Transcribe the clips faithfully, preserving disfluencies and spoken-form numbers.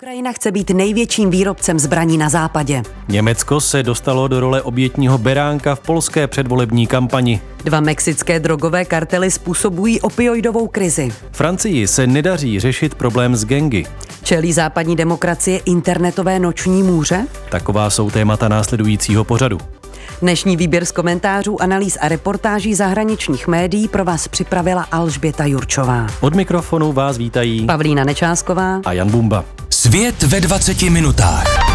Ukrajina chce být největším výrobcem zbraní na západě. Německo se dostalo do role obětního beránka v polské předvolební kampani. Dva mexické drogové kartely způsobují opioidovou krizi. Francii se nedaří řešit problém s gangy. Čelí západní demokracie internetové noční můře? Taková jsou témata následujícího pořadu. Dnešní výběr z komentářů, analýz a reportáží zahraničních médií pro vás připravila Alžběta Jurčová. Od mikrofonu vás vítají Pavlína Nečásková a Jan Bumba. Svět ve dvaceti minutách.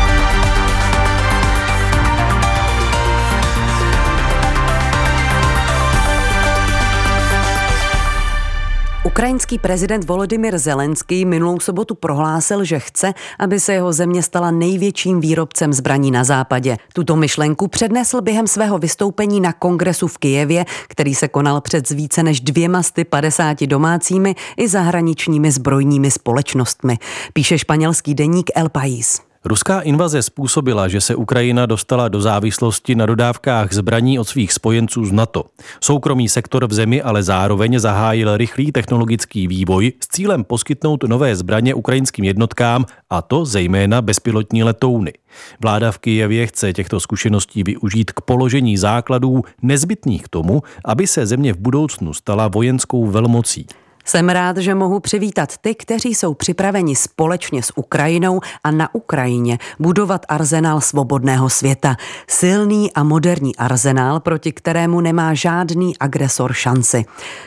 Ukrajinský prezident Volodymyr Zelenský minulou sobotu prohlásil, že chce, aby se jeho země stala největším výrobcem zbraní na západě. Tuto myšlenku přednesl během svého vystoupení na kongresu v Kyjevě, který se konal před více než dvěma sty padesáti domácími i zahraničními zbrojními společnostmi, píše španělský deník El País. Ruská invaze způsobila, že se Ukrajina dostala do závislosti na dodávkách zbraní od svých spojenců z NATO. Soukromý sektor v zemi ale zároveň zahájil rychlý technologický vývoj s cílem poskytnout nové zbraně ukrajinským jednotkám, a to zejména bezpilotní letouny. Vláda v Kyjevě chce těchto zkušeností využít k položení základů nezbytných k tomu, aby se země v budoucnu stala vojenskou velmocí. Jsem rád, že mohu přivítat ty, kteří jsou připraveni společně s Ukrajinou a na Ukrajině budovat arzenál svobodného světa. Silný a moderní arzenál, proti kterému nemá žádný agresor šanci.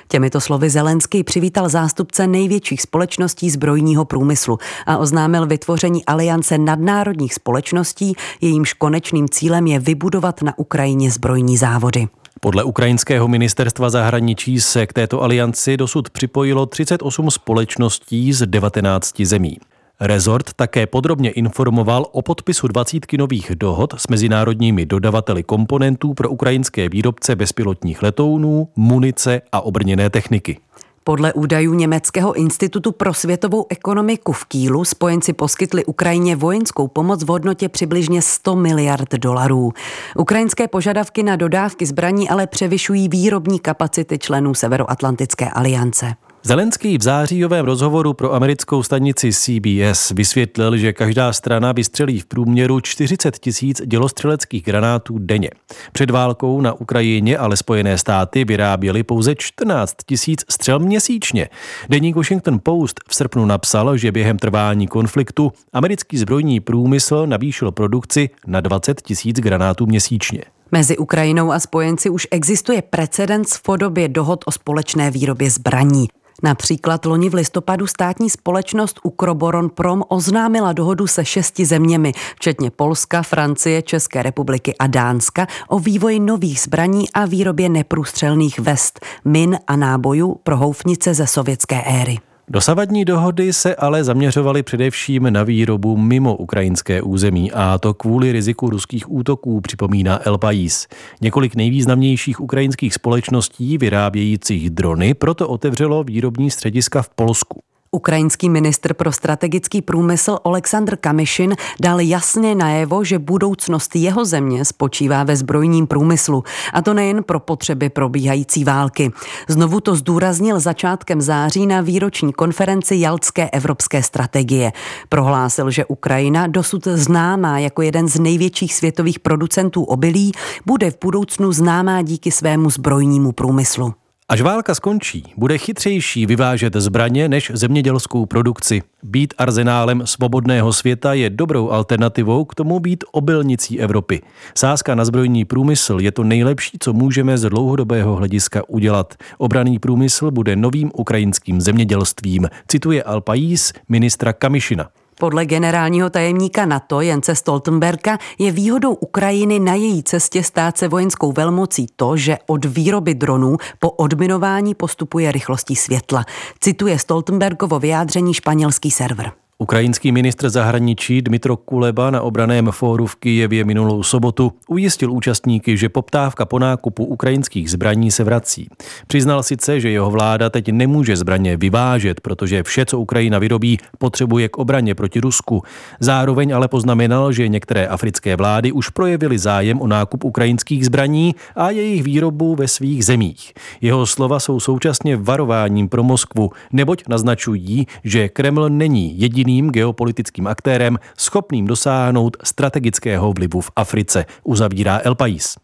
Těmito slovy Zelenský přivítal zástupce největších společností zbrojního průmyslu a oznámil vytvoření aliance nadnárodních společností, jejímž konečným cílem je vybudovat na Ukrajině zbrojní závody. Podle ukrajinského ministerstva zahraničí se k této alianci dosud připojilo třicet osm společností z devatenácti zemí. Rezort také podrobně informoval o podpisu dvaceti nových dohod s mezinárodními dodavateli komponentů pro ukrajinské výrobce bezpilotních letounů, munice a obrněné techniky. Podle údajů Německého institutu pro světovou ekonomiku v Kielu spojenci poskytli Ukrajině vojenskou pomoc v hodnotě přibližně sto miliard dolarů. Ukrajinské požadavky na dodávky zbraní ale převyšují výrobní kapacity členů Severoatlantické aliance. Zelenský v zářijovém rozhovoru pro americkou stanici C B S vysvětlil, že každá strana vystřelí v průměru čtyřicet tisíc dělostřeleckých granátů denně. Před válkou na Ukrajině ale Spojené státy vyráběly pouze čtrnáct tisíc střel měsíčně. Deník Washington Post v srpnu napsal, že během trvání konfliktu americký zbrojní průmysl navýšil produkci na dvacet tisíc granátů měsíčně. Mezi Ukrajinou a spojenci už existuje precedens v podobě dohod o společné výrobě zbraní. Například loni v listopadu státní společnost Ukroboronprom oznámila dohodu se šesti zeměmi, včetně Polska, Francie, České republiky a Dánska, o vývoji nových zbraní a výrobě neprůstřelných vest, min a nábojů pro houfnice ze sovětské éry. Dosavadní dohody se ale zaměřovaly především na výrobu mimo ukrajinské území, a to kvůli riziku ruských útoků, připomíná El País. Několik nejvýznamnějších ukrajinských společností vyrábějících drony proto otevřelo výrobní střediska v Polsku. Ukrajinský ministr pro strategický průmysl Oleksandr Kamišin dal jasně najevo, že budoucnost jeho země spočívá ve zbrojním průmyslu, a to nejen pro potřeby probíhající války. Znovu to zdůraznil začátkem září na výroční konferenci Jaltské evropské strategie. Prohlásil, že Ukrajina, dosud známá jako jeden z největších světových producentů obilí, bude v budoucnu známá díky svému zbrojnímu průmyslu. Až válka skončí, bude chytřejší vyvážet zbraně než zemědělskou produkci. Být arzenálem svobodného světa je dobrou alternativou k tomu být obilnicí Evropy. Sázka na zbrojní průmysl je to nejlepší, co můžeme z dlouhodobého hlediska udělat. Obranný průmysl bude novým ukrajinským zemědělstvím, cituje El País ministra Kamišina. Podle generálního tajemníka NATO Jance Stoltenberga je výhodou Ukrajiny na její cestě stát se vojenskou velmocí to, že od výroby dronů po odminování postupuje rychlostí světla. Cituje Stoltenbergovo vyjádření španělský server. Ukrajinský ministr zahraničí Dmytro Kuleba na obraném fóru v Kyjevě minulou sobotu ujistil účastníky, že poptávka po nákupu ukrajinských zbraní se vrací. Přiznal sice, že jeho vláda teď nemůže zbraně vyvážet, protože vše, co Ukrajina vyrobí, potřebuje k obraně proti Rusku. Zároveň ale poznamenal, že některé africké vlády už projevily zájem o nákup ukrajinských zbraní a jejich výrobu ve svých zemích. Jeho slova jsou současně varováním pro Moskvu, neboť naznačují, že Kreml není jediný vlivným geopolitickým aktérem, schopným dosáhnout strategického vlivu v Africe, uzavírá El País.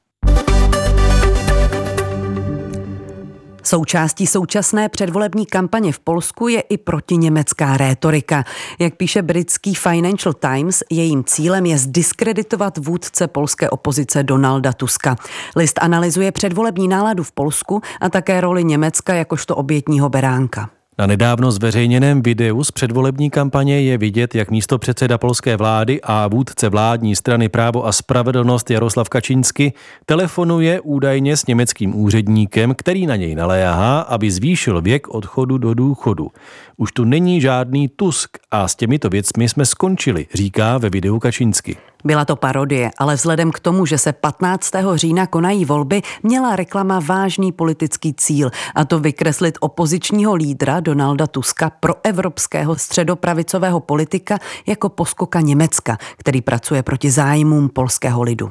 Součástí současné předvolební kampaně v Polsku je i protiněmecká rétorika. Jak píše britský Financial Times, jejím cílem je zdiskreditovat vůdce polské opozice Donalda Tuska. List analyzuje předvolební náladu v Polsku a také roli Německa jakožto obětního beránka. Na nedávno zveřejněném videu z předvolební kampaně je vidět, jak místopředseda polské vlády a vůdce vládní strany Právo a spravedlnost Jarosław Kaczyński telefonuje údajně s německým úředníkem, který na něj naléhá, aby zvýšil věk odchodu do důchodu. Už tu není žádný Tusk a s těmito věcmi jsme skončili, říká ve videu Kaczyński. Byla to parodie, ale vzhledem k tomu, že se patnáctého října konají volby, měla reklama vážný politický cíl, a to vykreslit opozičního lídra Donalda Tuska, proevropského středopravicového politika, jako poskoka Německa, který pracuje proti zájmům polského lidu.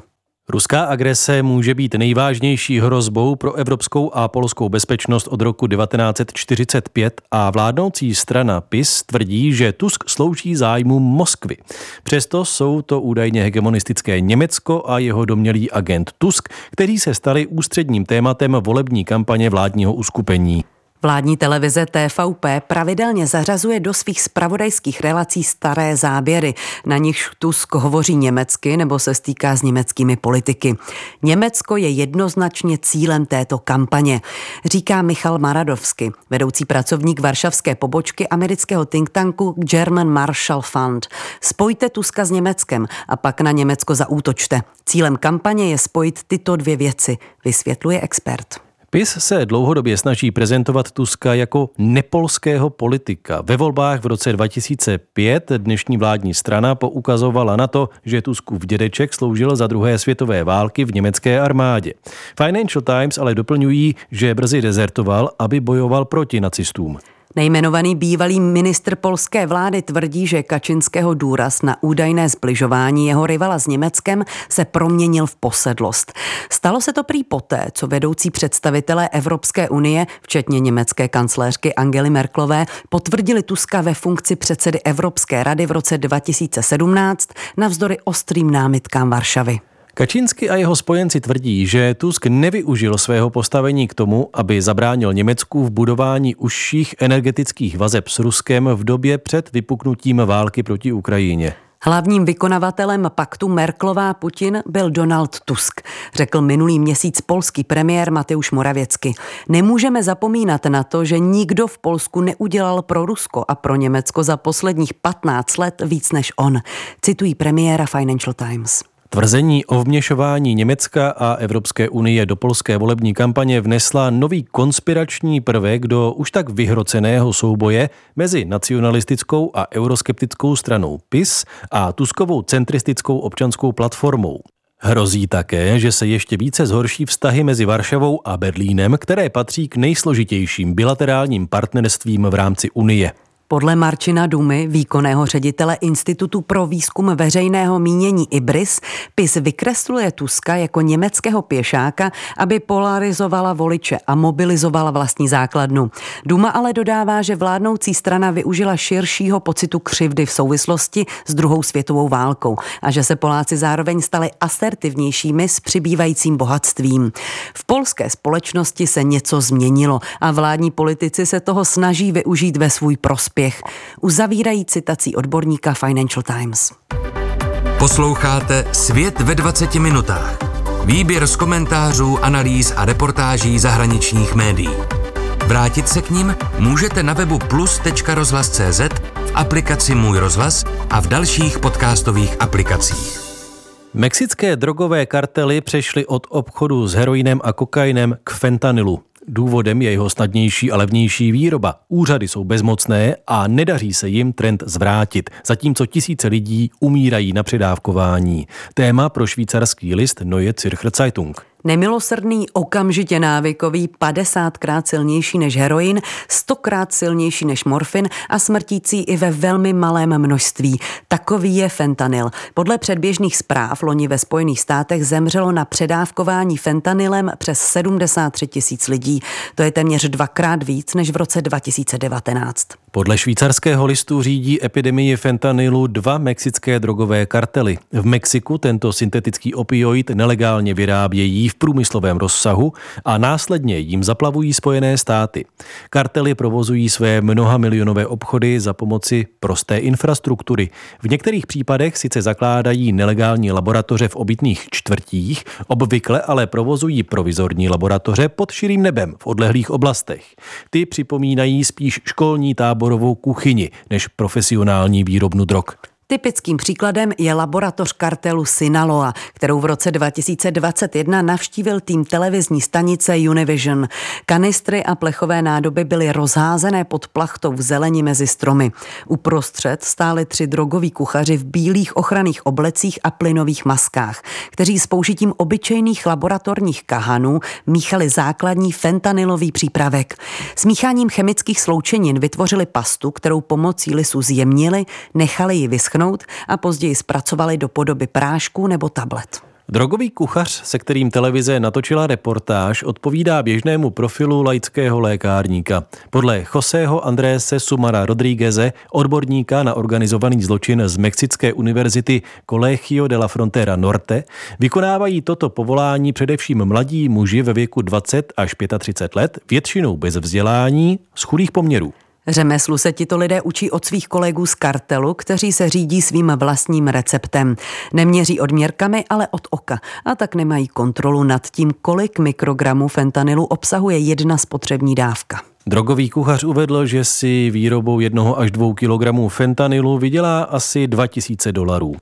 Ruská agrese může být nejvážnější hrozbou pro evropskou a polskou bezpečnost od roku devatenáct set čtyřicet pět a vládnoucí strana PiS tvrdí, že Tusk slouží zájmům Moskvy. Přesto jsou to údajně hegemonistické Německo a jeho domnělý agent Tusk, který se stali ústředním tématem volební kampaně vládního uskupení. Vládní televize T V P pravidelně zařazuje do svých zpravodajských relací staré záběry, na nichž Tusk hovoří německy nebo se stýká s německými politiky. Německo je jednoznačně cílem této kampaně, říká Michal Maradovsky, vedoucí pracovník varšavské pobočky amerického think tanku German Marshall Fund. Spojte Tuska s Německem a pak na Německo zaútočte. Cílem kampaně je spojit tyto dvě věci, vysvětluje expert. PiS se dlouhodobě snaží prezentovat Tuska jako nepolského politika. Ve volbách v roce dva tisíce pět dnešní vládní strana poukazovala na to, že Tuskův dědeček sloužil za druhé světové války v německé armádě. Financial Times ale doplňují, že brzy dezertoval, aby bojoval proti nacistům. Nejmenovaný bývalý ministr polské vlády tvrdí, že Kaczynského důraz na údajné zbližování jeho rivala s Německem se proměnil v posedlost. Stalo se to prý poté, co vedoucí představitelé Evropské unie, včetně německé kancléřky Angely Merkelové, potvrdili Tuska ve funkci předsedy Evropské rady v roce dva tisíce sedmnáct navzdory ostrým námitkám Varšavy. Kaczyński a jeho spojenci tvrdí, že Tusk nevyužil svého postavení k tomu, aby zabránil Německu v budování užších energetických vazeb s Ruskem v době před vypuknutím války proti Ukrajině. Hlavním vykonavatelem paktu Merkelová-Putin byl Donald Tusk, řekl minulý měsíc polský premiér Mateusz Morawiecki. Nemůžeme zapomínat na to, že nikdo v Polsku neudělal pro Rusko a pro Německo za posledních patnáct let víc než on, citují premiéra Financial Times. Tvrzení o vměšování Německa a Evropské unie do polské volební kampaně vnesla nový konspirační prvek do už tak vyhroceného souboje mezi nacionalistickou a euroskeptickou stranou PiS a Tuskovou centristickou občanskou platformou. Hrozí také, že se ještě více zhorší vztahy mezi Varšavou a Berlínem, které patří k nejsložitějším bilaterálním partnerstvím v rámci unie. Podle Marcina Dumy, výkonného ředitele Institutu pro výzkum veřejného mínění IBRIS, PiS vykresluje Tuska jako německého pěšáka, aby polarizovala voliče a mobilizovala vlastní základnu. Duma ale dodává, že vládnoucí strana využila širšího pocitu křivdy v souvislosti s druhou světovou válkou a že se Poláci zároveň stali asertivnějšími s přibývajícím bohatstvím. V polské společnosti se něco změnilo a vládní politici se toho snaží využít ve svůj prospěch. Uzavírají citací odborníka Financial Times. Posloucháte Svět ve dvaceti minutách. Výběr z komentářů, analýz a reportáží zahraničních médií. Vrátit se k nim můžete na webu plus tečka rozhlas tečka cz, v aplikaci Můj rozhlas a v dalších podcastových aplikacích. Mexické drogové kartely přešly od obchodu s heroinem a kokainem k fentanylu. Důvodem je jeho snadnější a levnější výroba. Úřady jsou bezmocné a nedaří se jim trend zvrátit, zatímco tisíce lidí umírají na předávkování. Téma pro švýcarský list Neue Zürcher Zeitung. Nemilosrdný, okamžitě návykový, padesátkrát silnější než heroin, stokrát silnější než morfin a smrtící i ve velmi malém množství. Takový je fentanyl. Podle předběžných zpráv loni ve Spojených státech zemřelo na předávkování fentanylem přes sedmdesát tři tisíc lidí. To je téměř dvakrát víc než v roce dva tisíce devatenáct. Podle švýcarského listu řídí epidemii fentanylu dva mexické drogové kartely. V Mexiku tento syntetický opioid nelegálně vyrábějí v průmyslovém rozsahu a následně jim zaplavují Spojené státy. Kartely provozují své mnohamilionové obchody za pomoci prosté infrastruktury. V některých případech sice zakládají nelegální laboratoře v obytných čtvrtích, obvykle ale provozují provizorní laboratoře pod širým nebem v odlehlých oblastech. Ty připomínají spíš školní táborovou kuchyni než profesionální výrobnu drog. Typickým příkladem je laboratoř kartelu Sinaloa, kterou v roce dva tisíce dvacet jedna navštívil tým televizní stanice Univision. Kanistry a plechové nádoby byly rozházené pod plachtou v zeleni mezi stromy. Uprostřed stáli tři drogoví kuchaři v bílých ochranných oblecích a plynových maskách, kteří s použitím obyčejných laboratorních kahanů míchali základní fentanylový přípravek. S mícháním chemických sloučenin vytvořili pastu, kterou pomocí lisu zjemnili, nechali ji vyschnout a později zpracovali do podoby prášku nebo tablet. Drogový kuchař, se kterým televize natočila reportáž, odpovídá běžnému profilu laického lékárníka. Podle Josého Andrése Sumara Rodrígueze, odborníka na organizovaný zločin z mexické univerzity Colegio de la Frontera Norte, vykonávají toto povolání především mladí muži ve věku dvacet až třicet pět let, většinou bez vzdělání, z chudých poměrů. Řemeslu se tito lidé učí od svých kolegů z kartelu, kteří se řídí svým vlastním receptem. Neměří odměrkami, ale od oka, a tak nemají kontrolu nad tím, kolik mikrogramů fentanylu obsahuje jedna spotřební dávka. Drogový kuchař uvedl, že si výrobou jednoho až dvou kilogramů fentanylu vydělá asi dva tisíce dolarů.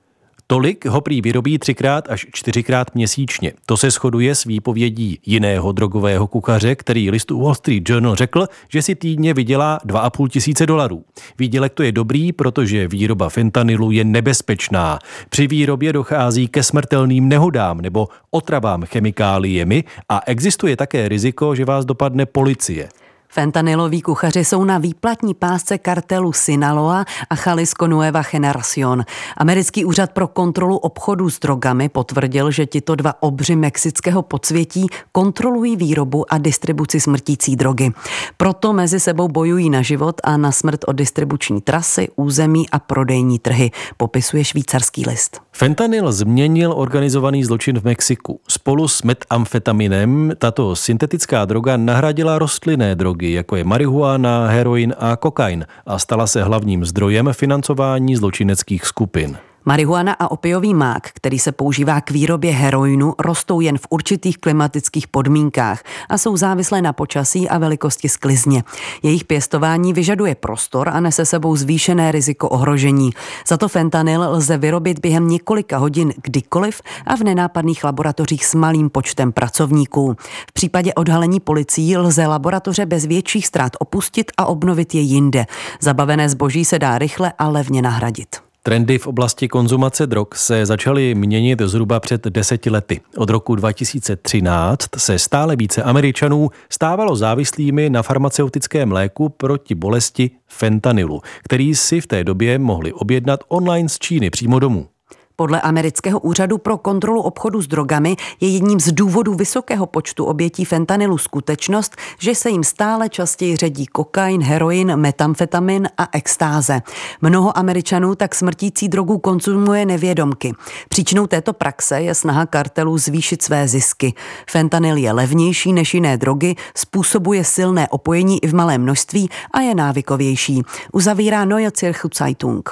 Tolik ho prý vyrobí třikrát až čtyřikrát měsíčně. To se shoduje s výpovědí jiného drogového kuchaře, který listu Wall Street Journal řekl, že si týdně vydělá dva a půl tisíce dolarů. Výdělek to je dobrý, protože výroba fentanylu je nebezpečná. Při výrobě dochází ke smrtelným nehodám nebo otravám chemikáliemi a existuje také riziko, že vás dopadne policie. Fentanyloví kuchaři jsou na výplatní pásce kartelu Sinaloa a Jalisco Nueva Generación. Americký úřad pro kontrolu obchodu s drogami potvrdil, že tito dva obři mexického podsvětí kontrolují výrobu a distribuci smrtící drogy. Proto mezi sebou bojují na život a na smrt o distribuční trasy, území a prodejní trhy, popisuje švýcarský list. Fentanyl změnil organizovaný zločin v Mexiku. Spolu s metamfetaminem tato syntetická droga nahradila rostlinné drogy, jako je marihuana, heroin a kokain, a stala se hlavním zdrojem financování zločineckých skupin. Marihuana a opiový mák, který se používá k výrobě heroinu, rostou jen v určitých klimatických podmínkách a jsou závislé na počasí a velikosti sklizně. Jejich pěstování vyžaduje prostor a nese sebou zvýšené riziko ohrožení. Za to fentanyl lze vyrobit během několika hodin kdykoliv a v nenápadných laboratořích s malým počtem pracovníků. V případě odhalení policií lze laboratoře bez větších ztrát opustit a obnovit je jinde. Zabavené zboží se dá rychle a levně nahradit. Trendy v oblasti konzumace drog se začaly měnit zhruba před deseti lety. Od roku dva tisíce třináct se stále více Američanů stávalo závislými na farmaceutickém léku proti bolesti fentanylu, který si v té době mohli objednat online z Číny přímo domů. Podle amerického úřadu pro kontrolu obchodu s drogami je jedním z důvodů vysokého počtu obětí fentanylu skutečnost, že se jim stále častěji ředí kokain, heroin, metamfetamin a extáze. Mnoho Američanů tak smrtící drogu konzumuje nevědomky. Příčinou této praxe je snaha kartelů zvýšit své zisky. Fentanyl je levnější než jiné drogy, způsobuje silné opojení i v malém množství a je návykovější. Uzavírá Neue Zürcher Zeitung.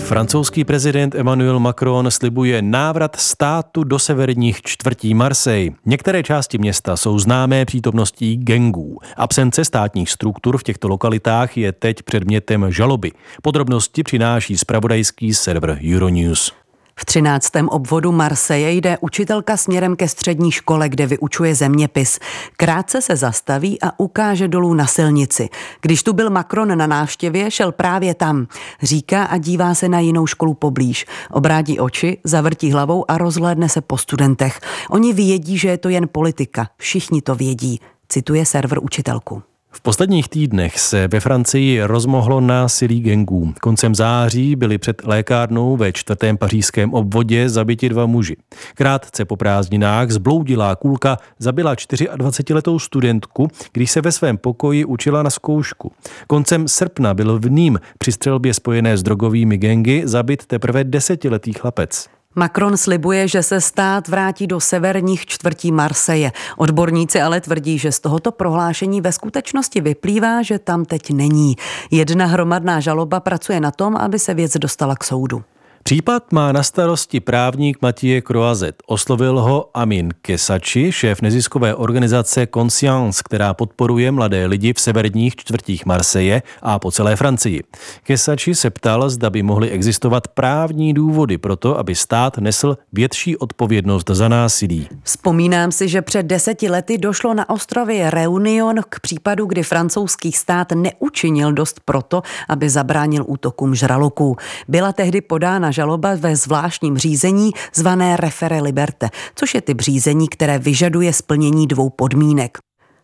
Francouzský prezident Emmanuel Macron slibuje návrat státu do severních čtvrtí Marseille. Některé části města jsou známé přítomností gangů. Absence státních struktur v těchto lokalitách je teď předmětem žaloby. Podrobnosti přináší zpravodajský server Euronews. V třináctém obvodu Marseille jde učitelka směrem ke střední škole, kde vyučuje zeměpis. Krátce se zastaví a ukáže dolů na silnici. Když tu byl Macron na návštěvě, šel právě tam. Říká a dívá se na jinou školu poblíž. Obrátí oči, zavrtí hlavou a rozhlédne se po studentech. Oni vědí, že je to jen politika. Všichni to vědí, cituje server učitelku. V posledních týdnech se ve Francii rozmohlo násilí gangů. Koncem září byli před lékárnou ve čtvrtém pařížském obvodě zabiti dva muži. Krátce po prázdninách zbloudilá kulka zabila dvacetčtyřletou studentku, když se ve svém pokoji učila na zkoušku. Koncem srpna byl v Nîmes při střelbě spojené s drogovými gangy zabit teprve desetiletý chlapec. Macron slibuje, že se stát vrátí do severních čtvrtí Marseille. Odborníci ale tvrdí, že z tohoto prohlášení ve skutečnosti vyplývá, že tam teď není. Jedna hromadná žaloba pracuje na tom, aby se věc dostala k soudu. Případ má na starosti právník Mathieu Croazet. Oslovil ho Amin Kesachi, šéf neziskové organizace Conscience, která podporuje mladé lidi v severních čtvrtích Marseille a po celé Francii. Kesachi se ptal, zda by mohly existovat právní důvody pro to, aby stát nesl větší odpovědnost za násilí. Vzpomínám si, že před deseti lety došlo na ostrově Reunion k případu, kdy francouzský stát neučinil dost proto, aby zabránil útokům žraloků. Byla tehdy podána žaloba ve zvláštním řízení zvané refere liberte, což je typ řízení, které vyžaduje splnění dvou podmínek.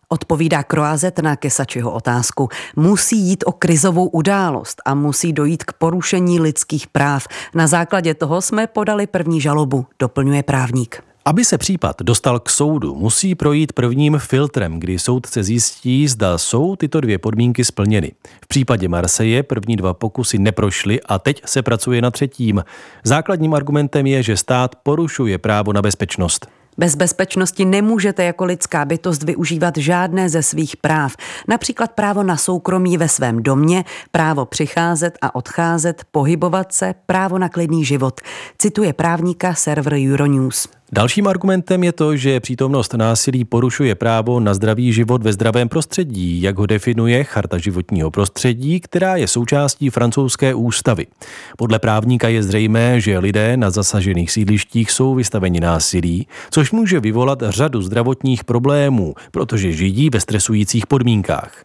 Odpovídá Croazet na Kesačiho otázku. Musí jít o krizovou událost a musí dojít k porušení lidských práv. Na základě toho jsme podali první žalobu, doplňuje právník. Aby se případ dostal k soudu, musí projít prvním filtrem, kdy soudce zjistí, zda jsou tyto dvě podmínky splněny. V případě Marseille první dva pokusy neprošly a teď se pracuje na třetím. Základním argumentem je, že stát porušuje právo na bezpečnost. Bez bezpečnosti nemůžete jako lidská bytost využívat žádné ze svých práv, například právo na soukromí ve svém domě, právo přicházet a odcházet, pohybovat se, právo na klidný život, cituje právníka server Euronews. Dalším argumentem je to, že přítomnost násilí porušuje právo na zdravý život ve zdravém prostředí, jak ho definuje Charta životního prostředí, která je součástí francouzské ústavy. Podle právníka je zřejmé, že lidé na zasažených sídlištích jsou vystaveni násilí, což může vyvolat řadu zdravotních problémů, protože žijí ve stresujících podmínkách.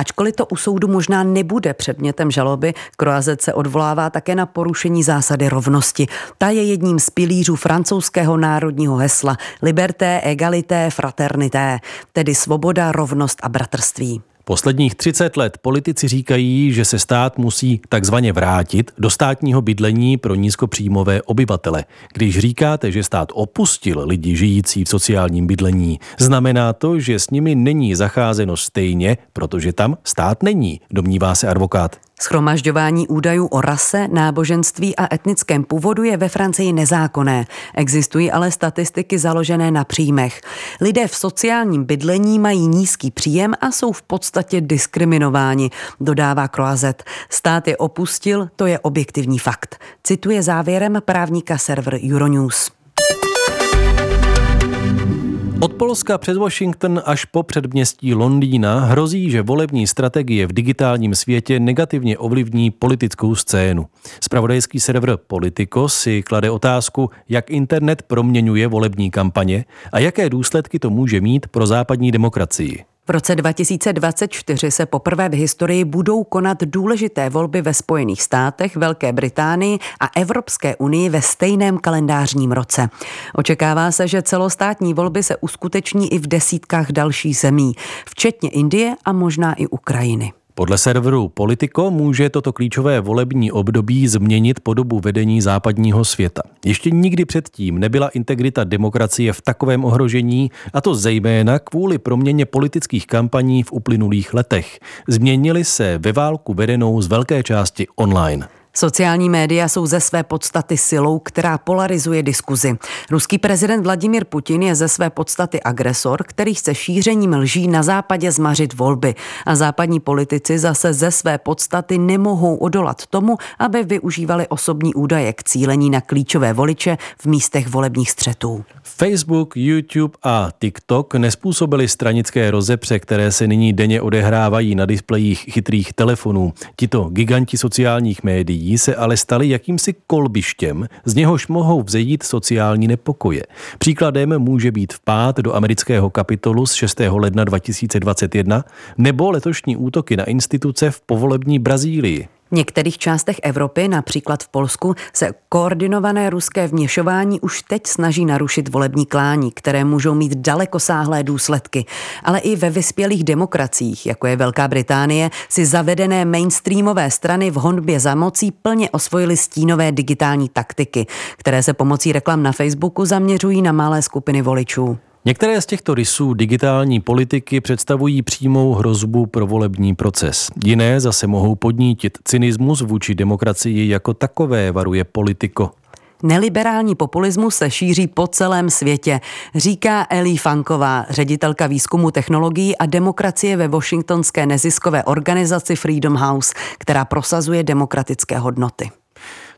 Ačkoliv to u soudu možná nebude předmětem žaloby, Croazet se odvolává také na porušení zásady rovnosti. Ta je jedním z pilířů francouzského národního hesla Liberté, égalité, fraternité, tedy svoboda, rovnost a bratrství. Posledních třicet let politici říkají, že se stát musí takzvaně vrátit do státního bydlení pro nízkopříjmové obyvatele. Když říkáte, že stát opustil lidi žijící v sociálním bydlení, znamená to, že s nimi není zacházeno stejně, protože tam stát není, domnívá se advokát. Shromažďování údajů o rase, náboženství a etnickém původu je ve Francii nezákonné. Existují ale statistiky založené na příjmech. Lidé v sociálním bydlení mají nízký příjem a jsou v podstatě diskriminováni, dodává Croazet. Stát je opustil, to je objektivní fakt, cituje závěrem právníka server Euronews. Od Polska přes Washington až po předměstí Londýna hrozí, že volební strategie v digitálním světě negativně ovlivní politickou scénu. Zpravodajský server Politico si klade otázku, jak internet proměňuje volební kampaně a jaké důsledky to může mít pro západní demokracii. V roce dva tisíce dvacet čtyři se poprvé v historii budou konat důležité volby ve Spojených státech, Velké Británii a Evropské unii ve stejném kalendářním roce. Očekává se, že celostátní volby se uskuteční i v desítkách dalších zemí, včetně Indie a možná i Ukrajiny. Podle serveru Politico může toto klíčové volební období změnit podobu vedení západního světa. Ještě nikdy předtím nebyla integrita demokracie v takovém ohrožení, a to zejména kvůli proměně politických kampaní v uplynulých letech. Změnily se ve válku vedenou z velké části online. Sociální média jsou ze své podstaty silou, která polarizuje diskuzi. Ruský prezident Vladimír Putin je ze své podstaty agresor, který chce šířením lží na západě zmařit volby. A západní politici zase ze své podstaty nemohou odolat tomu, aby využívali osobní údaje k cílení na klíčové voliče v místech volebních střetů. Facebook, YouTube a TikTok nespůsobily stranické rozepře, které se nyní denně odehrávají na displejích chytrých telefonů. Tito giganti sociálních médií médií se ale staly jakýmsi kolbištěm, z něhož mohou vzejít sociální nepokoje. Příkladem může být vpád do amerického Kapitolu z šestého ledna dva tisíce dvacet jedna nebo letošní útoky na instituce v povolební Brazílii. V některých částech Evropy, například v Polsku, se koordinované ruské vměšování už teď snaží narušit volební klání, které můžou mít dalekosáhlé důsledky. Ale i ve vyspělých demokraciích, jako je Velká Británie, si zavedené mainstreamové strany v honbě za mocí plně osvojily stínové digitální taktiky, které se pomocí reklam na Facebooku zaměřují na malé skupiny voličů. Některé z těchto rysů digitální politiky představují přímou hrozbu pro volební proces. Jiné zase mohou podnítit cynismus vůči demokracii jako takové, varuje Politico. Neliberální populismus se šíří po celém světě, říká Elí Fanková, ředitelka výzkumu technologií a demokracie ve washingtonské neziskové organizaci Freedom House, která prosazuje demokratické hodnoty.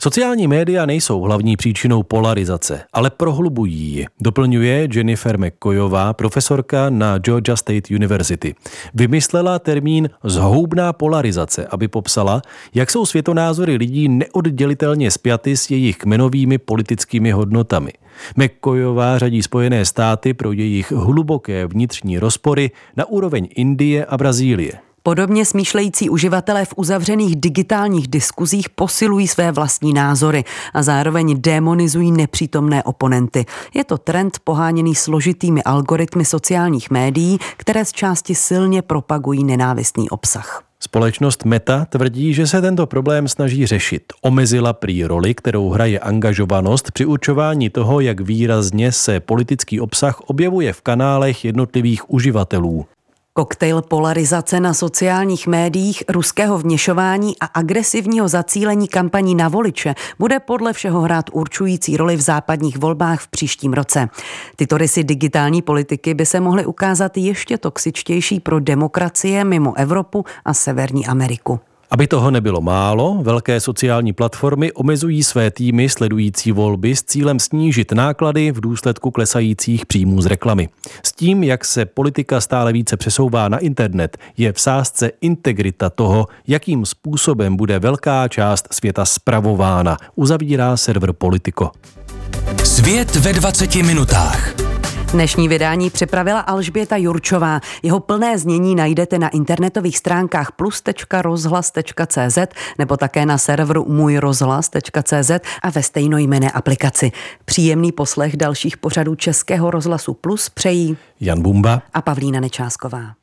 Sociální média nejsou hlavní příčinou polarizace, ale prohlubují ji, doplňuje Jennifer McCoyová, profesorka na Georgia State University. Vymyslela termín zhoubná polarizace, aby popsala, jak jsou světonázory lidí neoddělitelně spjaty s jejich kmenovými politickými hodnotami. McCoyová řadí Spojené státy pro jejich hluboké vnitřní rozpory na úroveň Indie a Brazílie. Podobně smýšlející uživatelé v uzavřených digitálních diskuzích posilují své vlastní názory a zároveň démonizují nepřítomné oponenty. Je to trend poháněný složitými algoritmy sociálních médií, které z části silně propagují nenávistný obsah. Společnost Meta tvrdí, že se tento problém snaží řešit. Omezila prý roli, kterou hraje angažovanost při určování toho, jak výrazně se politický obsah objevuje v kanálech jednotlivých uživatelů. Koktejl polarizace na sociálních médiích, ruského vněšování a agresivního zacílení kampaní na voliče bude podle všeho hrát určující roli v západních volbách v příštím roce. Tyto rysy digitální politiky by se mohly ukázat ještě toxičtější pro demokracie mimo Evropu a Severní Ameriku. Aby toho nebylo málo, velké sociální platformy omezují své týmy sledující volby s cílem snížit náklady v důsledku klesajících příjmů z reklamy. S tím, jak se politika stále více přesouvá na internet, je v sázce integrita toho, jakým způsobem bude velká část světa spravována, uzavírá server Politico. Svět ve dvaceti minutách. Dnešní vydání připravila Alžběta Jurčová. Jeho plné znění najdete na internetových stránkách plus tečka rozhlas tečka cé zet nebo také na serveru můj rozhlas tečka cé zet a ve stejnojmenné aplikaci. Příjemný poslech dalších pořadů Českého rozhlasu Plus přejí Jan Bumba a Pavlína Nečásková.